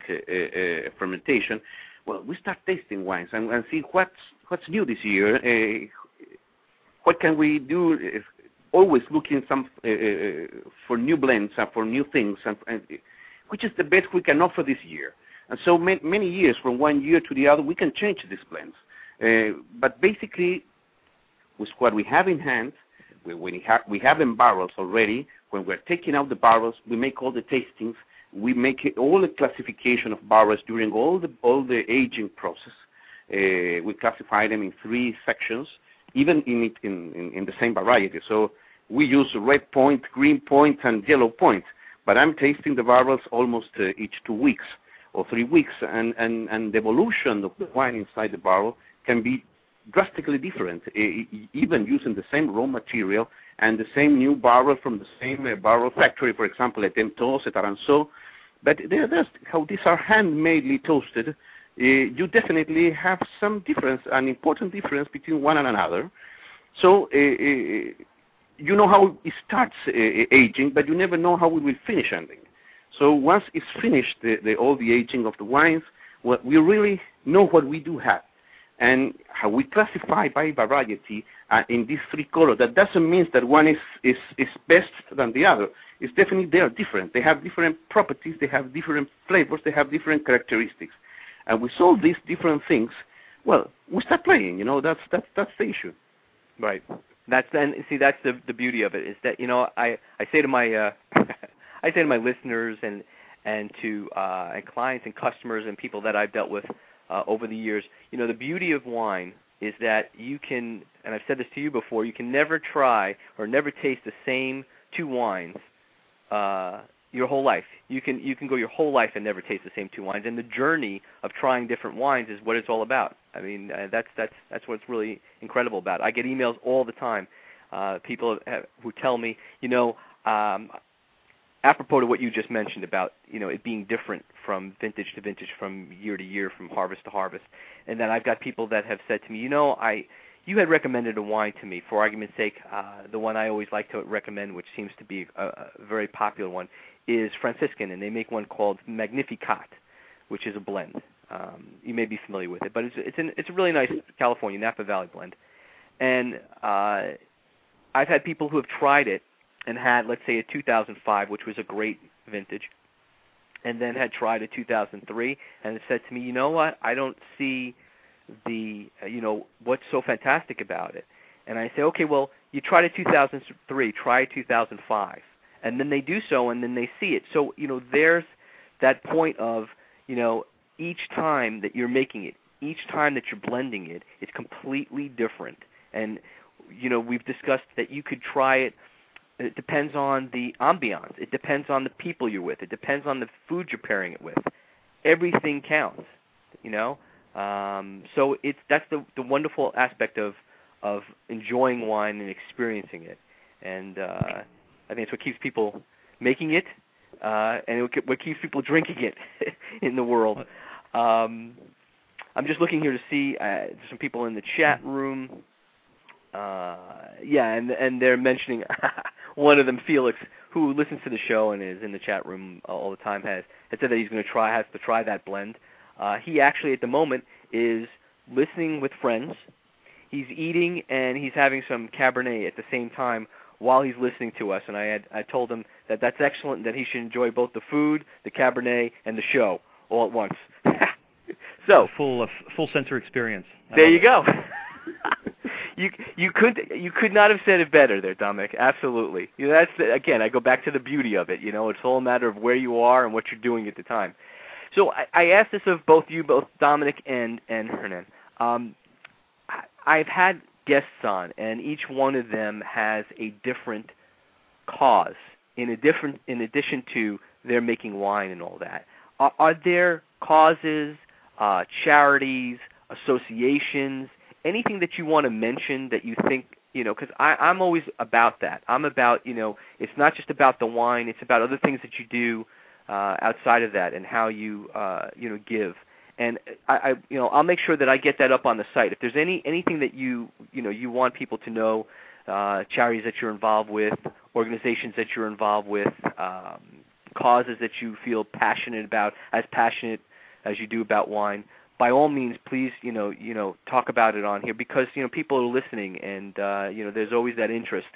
fermentation, well, we start tasting wines and see what's new this year. What can we do? Always looking for new blends and for new things, and which is the best we can offer this year. And so many years, from one year to the other, we can change these blends. But basically, with what we have in hand, we have in barrels already. When we're taking out the barrels, we make all the tastings. We make all the classification of barrels during all the aging process. We classify them in three sections, even in the same variety. So we use red point, green point, and yellow point. But I'm tasting the barrels almost each 2 weeks or 3 weeks, and the evolution of the wine inside the barrel can be drastically different, even using the same raw material and the same new barrel from the same barrel factory, for example, at Temtos, at Aranzo. But how these are handmadely toasted, you definitely have some difference, an important difference between one and another. So you know how it starts aging, but you never know how it will finish ending. So once it's finished, all the aging of the wines, we really know what we do have. And how we classify by variety in these three colors. That doesn't mean that one is best than the other. It's definitely they are different. They have different properties. They have different flavors. They have different characteristics. And with all these different things, we start playing. That's the issue. Right. That's the beauty of it, is that I say to my listeners and to and clients and customers and people that I've dealt with. Over the years, the beauty of wine is that you can, and I've said this to you before, you can never try or never taste the same two wines your whole life. You can go your whole life and never taste the same two wines, and the journey of trying different wines is what it's all about. I mean, that's what's really incredible about it. I get emails all the time, people who tell me, apropos to what you just mentioned about it being different from vintage to vintage, from year to year, from harvest to harvest, and then I've got people that have said to me, you had recommended a wine to me, for argument's sake, the one I always like to recommend, which seems to be a very popular one, is Franciscan, and they make one called Magnificat, which is a blend. You may be familiar with it, but it's a really nice California Napa Valley blend, and I've had people who have tried it and had, let's say, a 2005, which was a great vintage, and then had tried a 2003, and it said to me, you know what, I don't see the, you know, what's so fantastic about it. And I say, okay, well, you tried a 2003, try a 2005. And then they do so, and then they see it. So, you know, there's that point of, you know, each time that you're making it, each time that you're blending it, it's completely different. And, you know, we've discussed that you could try it. It depends on the ambiance. It depends on the people you're with. It depends on the food you're pairing it with. Everything counts, you know. So it's that's the wonderful aspect of enjoying wine and experiencing it. And I think it's what keeps people making it and what keeps people drinking it in the world. I'm just looking here to see some people in the chat room. And they're mentioning one of them, Felix, who listens to the show and is in the chat room all the time, has said that he's going to try that blend. He actually, at the moment, is listening with friends. He's eating and he's having some Cabernet at the same time while he's listening to us. And I told him that that's excellent, that he should enjoy both the food, the Cabernet, and the show all at once. So full sensory experience. There you go. You could not have said it better there, Dominic. Absolutely. You know, that's again, I go back to the beauty of it. You know, it's all a matter of where you are and what you're doing at the time. So I asked this of both Dominic and Hernan. I've had guests on, and each one of them has a different cause in addition to their making wine and all that. Are there causes, charities, associations, anything that you want to mention that you think, you know, because I'm always about that. I'm about, you know, it's not just about the wine. It's about other things that you do outside of that and how you, you know, give. And I, you know, I'll make sure that I get that up on the site. If there's anything that you know, you want people to know, charities that you're involved with, organizations that you're involved with, causes that you feel passionate about, as passionate as you do about wine, by all means, please, you know, talk about it on here because, you know, people are listening and, you know, there's always that interest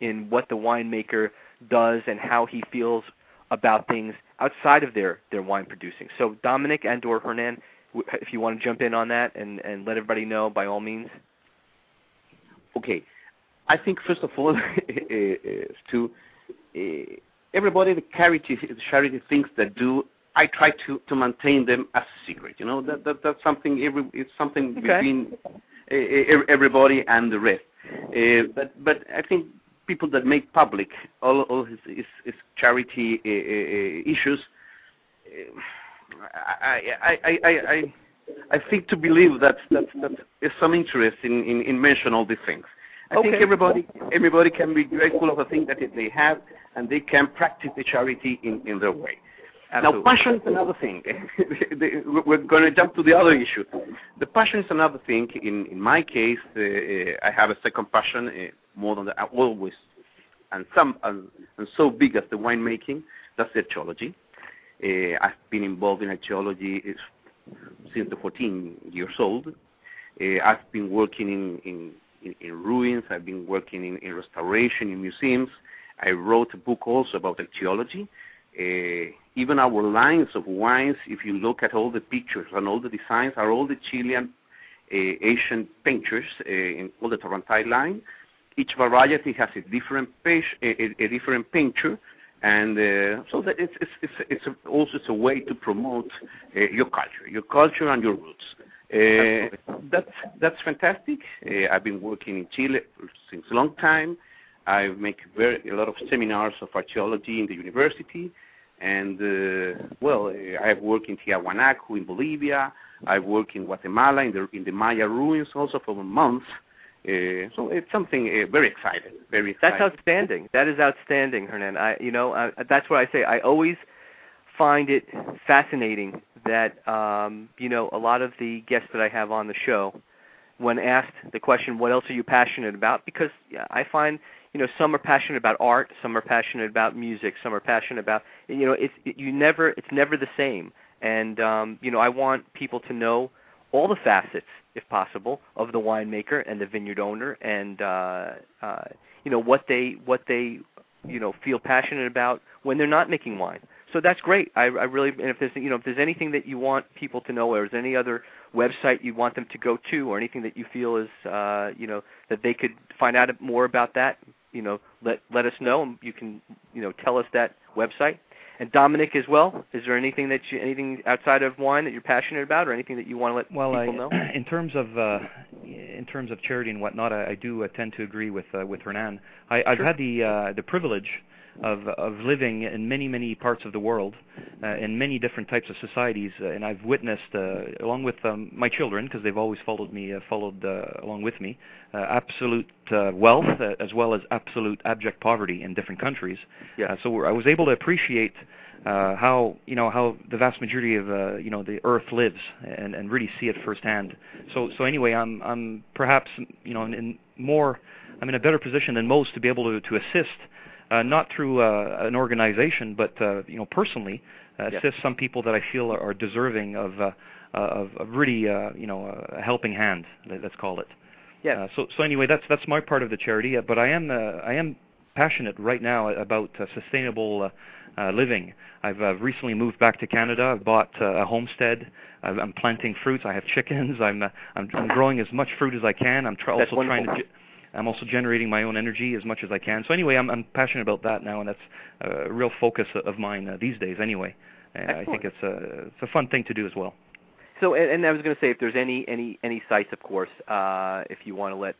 in what the winemaker does and how he feels about things outside of their wine producing. So Dominic and or Hernan, if you want to jump in on that and let everybody know, by all means. Okay. I think, first of all, everybody that carries charity things that do, I try to maintain them as a secret. You know, that's something, it's something between everybody and the rest. But I think people that make public all his charity issues, I think to believe that is some interest in mentioning all these things. I think everybody can be grateful of the thing that they have, and they can practice the charity in their way. Absolutely. Now, passion is another thing. We're going to jump to the other issue. The passion is another thing. In my case, I have a second passion, more than I always, and so big as the winemaking, that's the etiology. I've been involved in etiology since the 14 years old. I've been working in ruins. I've been working in restoration, in museums. I wrote a book also about etiology. Even our lines of wines, if you look at all the pictures and all the designs, are all the Chilean Asian painters in all the Tarantai line. Each variety has a different painter, and so that it's also a way to promote your culture and your roots. That's fantastic. I've been working in Chile since a long time. I make a lot of seminars of archaeology in the university. And, I've worked in Tiahuanaco in Bolivia. I've worked in Guatemala in the Maya ruins also for months. So it's something very exciting. Very exciting. That's outstanding. That is outstanding, Hernan. That's what I say. I always find it fascinating that, you know, a lot of the guests that I have on the show, when asked the question, what else are you passionate about? Because I find, you know, some are passionate about art, some are passionate about music, some are passionate about, you know, it's never the same. And, you know, I want people to know all the facets, if possible, of the winemaker and the vineyard owner and, you know, what they feel passionate about when they're not making wine. So that's great. I really, and if there's anything that you want people to know, or is any other website you want them to go to, or anything that you feel is, that they could find out more about that, let us know, and you can, tell us that website. And Dominic as well. Is there anything that anything outside of wine that you're passionate about, or anything that you want to let people know? In terms of charity and whatnot, I do tend to agree with Hernan. I've had the privilege of living in many parts of the world, in many different types of societies, and I've witnessed, along with my children, because they've always followed along with me, absolute wealth as well as absolute abject poverty in different countries. Yeah. So I was able to appreciate how the vast majority of the earth lives, and really see it firsthand. So anyway, I'm perhaps I'm in a better position than most to be able to assist. Not through an organization, but personally, assist some people that I feel are deserving of really a helping hand. Let's call it. Yeah. So anyway, that's my part of the charity. But I am passionate right now about sustainable living. I've recently moved back to Canada. I've bought a homestead. I'm planting fruits. I have chickens. I'm growing as much fruit as I can. I'm also generating my own energy as much as I can. So anyway, I'm passionate about that now, and that's a real focus of mine these days anyway. And I think it's a fun thing to do as well. So, and I was going to say, if there's any sites, of course, if you want to let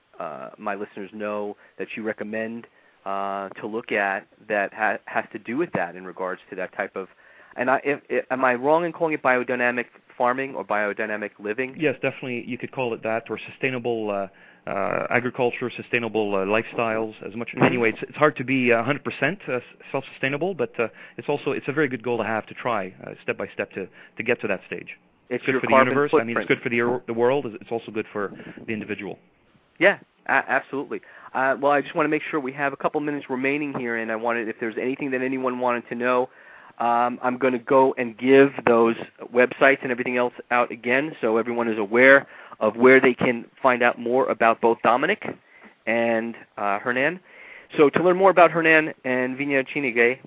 my listeners know that you recommend to look at that has to do with that in regards to that type of, and am I wrong in calling it biodynamic farming or biodynamic living? Yes, definitely you could call it that, or sustainable agriculture, sustainable lifestyles, as much. Anyway, it's hard to be 100% self-sustainable, but it's a very good goal to have, to try step by step to get to that stage. It's good for the universe. Footprint. I mean, it's good for the world. It's also good for the individual. Yeah, absolutely. Well, I just want to make sure we have a couple minutes remaining here, and I wanted, if there's anything that anyone wanted to know, I'm going to go and give those websites and everything else out again, so everyone is aware of where they can find out more about both Dominic and Hernan. So to learn more about Hernan and Viña Chinigüe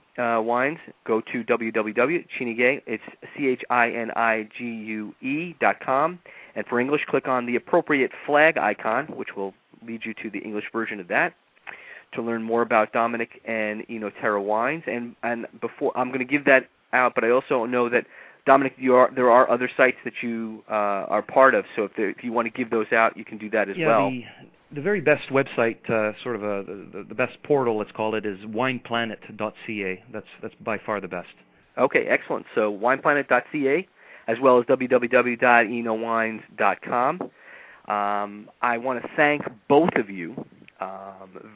wines, go to www.chinigüe, it's CHINIGUE.com. And for English, click on the appropriate flag icon, which will lead you to the English version of that. To learn more about Dominic and Oeno Terra Wines, and before I'm going to give that out, but I also know that Dominic, there are other sites that you are part of. So if you want to give those out, you can do that as well. The very best website, sort of the best portal, let's call it, is wineplanet.ca. That's by far the best. Okay, excellent. So wineplanet.ca, as well as www.enowines.com. I want to thank both of you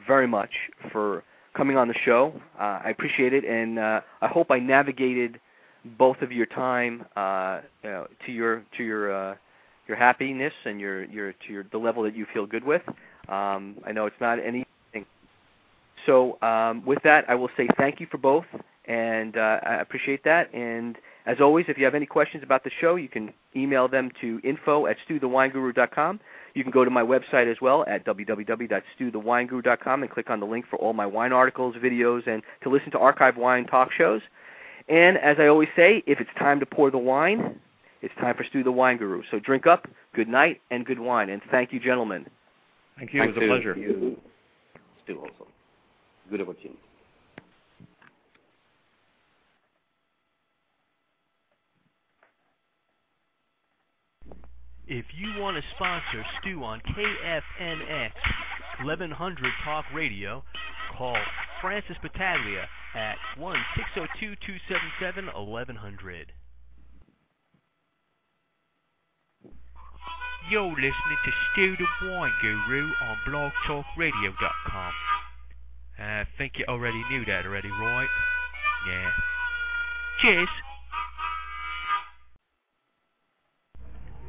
very much for coming on the show. I appreciate it, and I hope I navigated both of your time to your happiness and your the level that you feel good with. I know it's not anything. So with that, I will say thank you for both, and I appreciate that. And as always, if you have any questions about the show, you can email them to info@stewthewineguru.com. You can go to my website as well at www.stewthewineguru.com and click on the link for all my wine articles, videos, and to listen to archive wine talk shows. And as I always say, if it's time to pour the wine, it's time for Stew the Wine Guru. So drink up, good night, and good wine. And thank you, gentlemen. Thank you. Thank it was a pleasure. Thank you. Stew also. Good opportunity. If you want to sponsor Stew on KFNX 1100 Talk Radio, call Francis Battaglia at 1-602-277-1100. You're listening to Stew the Wine Guru on blogtalkradio.com. I think you already knew that already, right? Yeah. Cheers!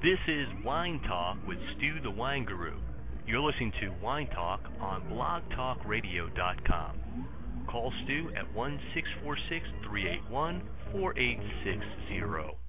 This is Wine Talk with Stew the Wine Guru. You're listening to Wine Talk on blogtalkradio.com. Call Stu at 1-646-381-4860.